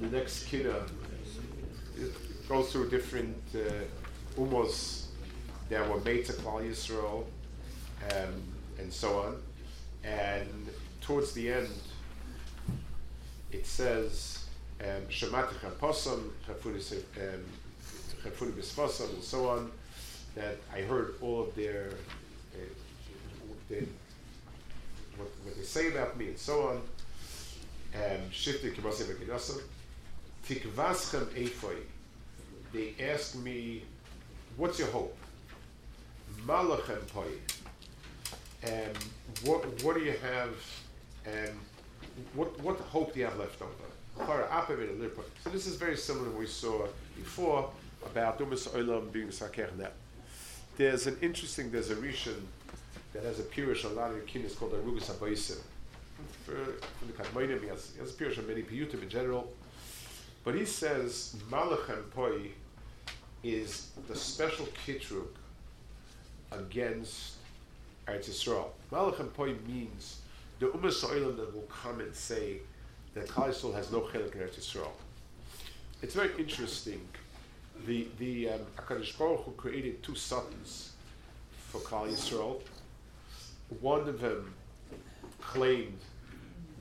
the next Kinnah, it goes through different Umos that were made to Klal Yisrael, and so on. And towards the end, it says, Shemat Chaposam, Chafuri Bisposam, and so on, that I heard all of their, what they say about me, and so on. They asked me, what's your hope? Malachem Poyi. What do you have? What hope do you have left over? So this is very similar to what we saw before about Umos Ha'olam being Sakech Net. There's an interesting, there's a Rishon that has a Pirush, a lot of the Kinnahs called Arugus Ha-Baisim. For the Kadmonim, he has a Pirush on many piyutim in general. But he says Malachem Poyi is the special Kitruk against Eretz Yisrael. Malachem Poyi means the Umos Ha'olam that will come and say that Chai Yisrael has no chelek in Eretz Yisrael. It's very interesting. The Hakadosh Baruch Hu created two sons for Chai Yisrael. One of them claimed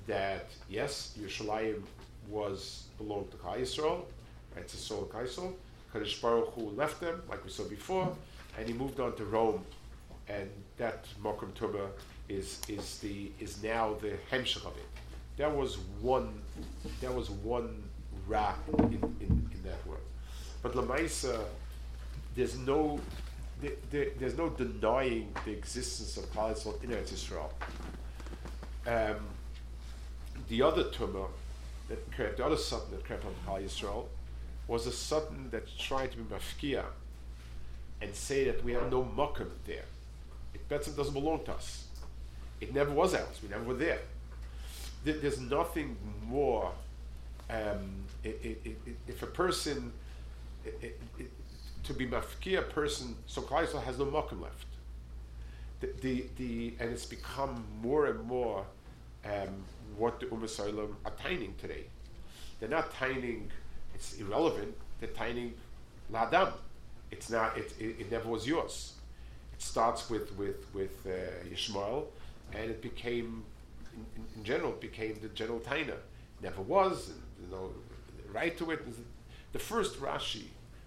that yes, Yerushalayim belonged to Chai Yisrael. It's a Sol Kaisel. Hakadosh Baruch Hu left them, like we saw before, and he moved on to Rome. And that makom Tumah is now the hemshech of it. That was one ra in that word. But lemaisa, there's no denying the existence of Klal Yisrael in Eretz Yisrael. The other Tumah that crept, the other satan that crept on Klal Yisrael, was a satan that tried to be mafkia and say that we have no makom there. It doesn't belong to us. It never was ours. We never were there. There's nothing more. If a person, to be mafkia, a person, so Klal Yisrael has no makom left. And it's become more and more what the Umos Ha'olam are taining today. They're not taining, it's irrelevant. They're taining l'adam. It's not. It never was yours. It starts with Yishmael, and it became, in general, became the general tainah. Never was, and, right to it. The first Rashi,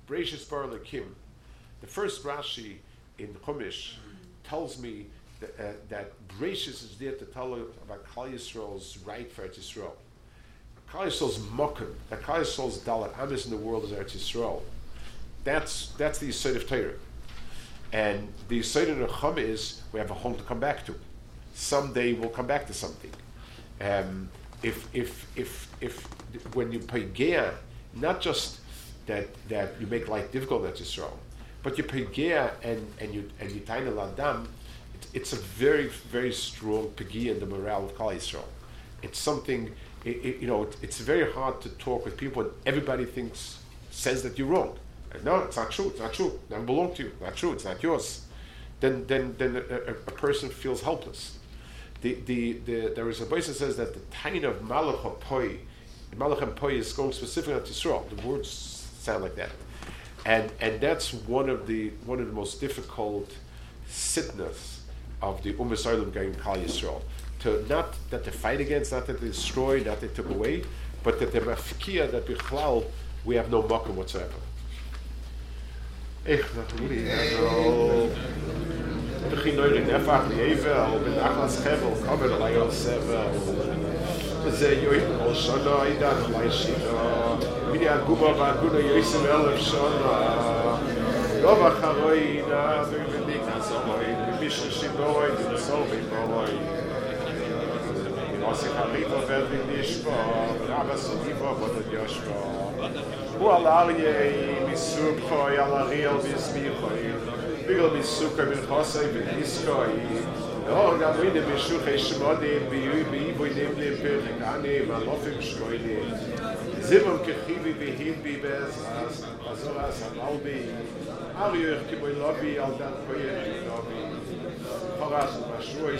Bereishis Bara Elokim, the first Rashi in Chumash tells me that Bereishis is there to tell us about Klal Yisrael's right for Eretz Yisrael. Klal Yisrael's makom, that Klal Yisrael's dalat amis in the world is Eretz Yisrael. That's the Yisod of Torah. And the Yisod of Nechama is we have a home to come back to. Someday we'll come back to something. If when you pegea, not just that you make life difficult, that's Yisrael, but you pegea and you tainah l'adam, it's a very very strong pegea in the morale of Klal Yisrael. It's something it's very hard to talk with people and everybody says that you're wrong. No, it's not true. It's not true. It doesn't belong to you. Not true. It's not yours. Then a person feels helpless. The Rashi says that the tainah of Malachem Poyi is going specifically on Yisrael. The words sound like that, and that's one of the most difficult sitnas of the Umos Ha'olam going Klal Yisrael. To not that they fight against, not that they destroy, not that they took away, but that they mafkia, that bichlal we have no makom whatsoever. Echt, dat moet ik wel. Begin nooit in ervaring leven, al ben ik als gevel, kan er alleen als gevel. We zijn jullie al schona, in dat lijstje. Wie aan Guba van Guda Jezus wel op schona. Loba Haroi, daar ben ik niet aan zo mooi. De missie zit nooit in de zoveel mooi. Als ik haar niet verder in is, maar als ik niet wat het juist was. U'alariye misukoi, alariel bismichoi, bigel misukoi milchosoi v'niskoi. Oh, gavride mishuchei shmodim, b'yivoidim le'perikanim, alofim shmoidim. Zimom kechivi v'himbi be'ezras, azoras amalbi, ariyuch kimoilobi, aldan koyem kimoilobi. Horaz u'mashuoi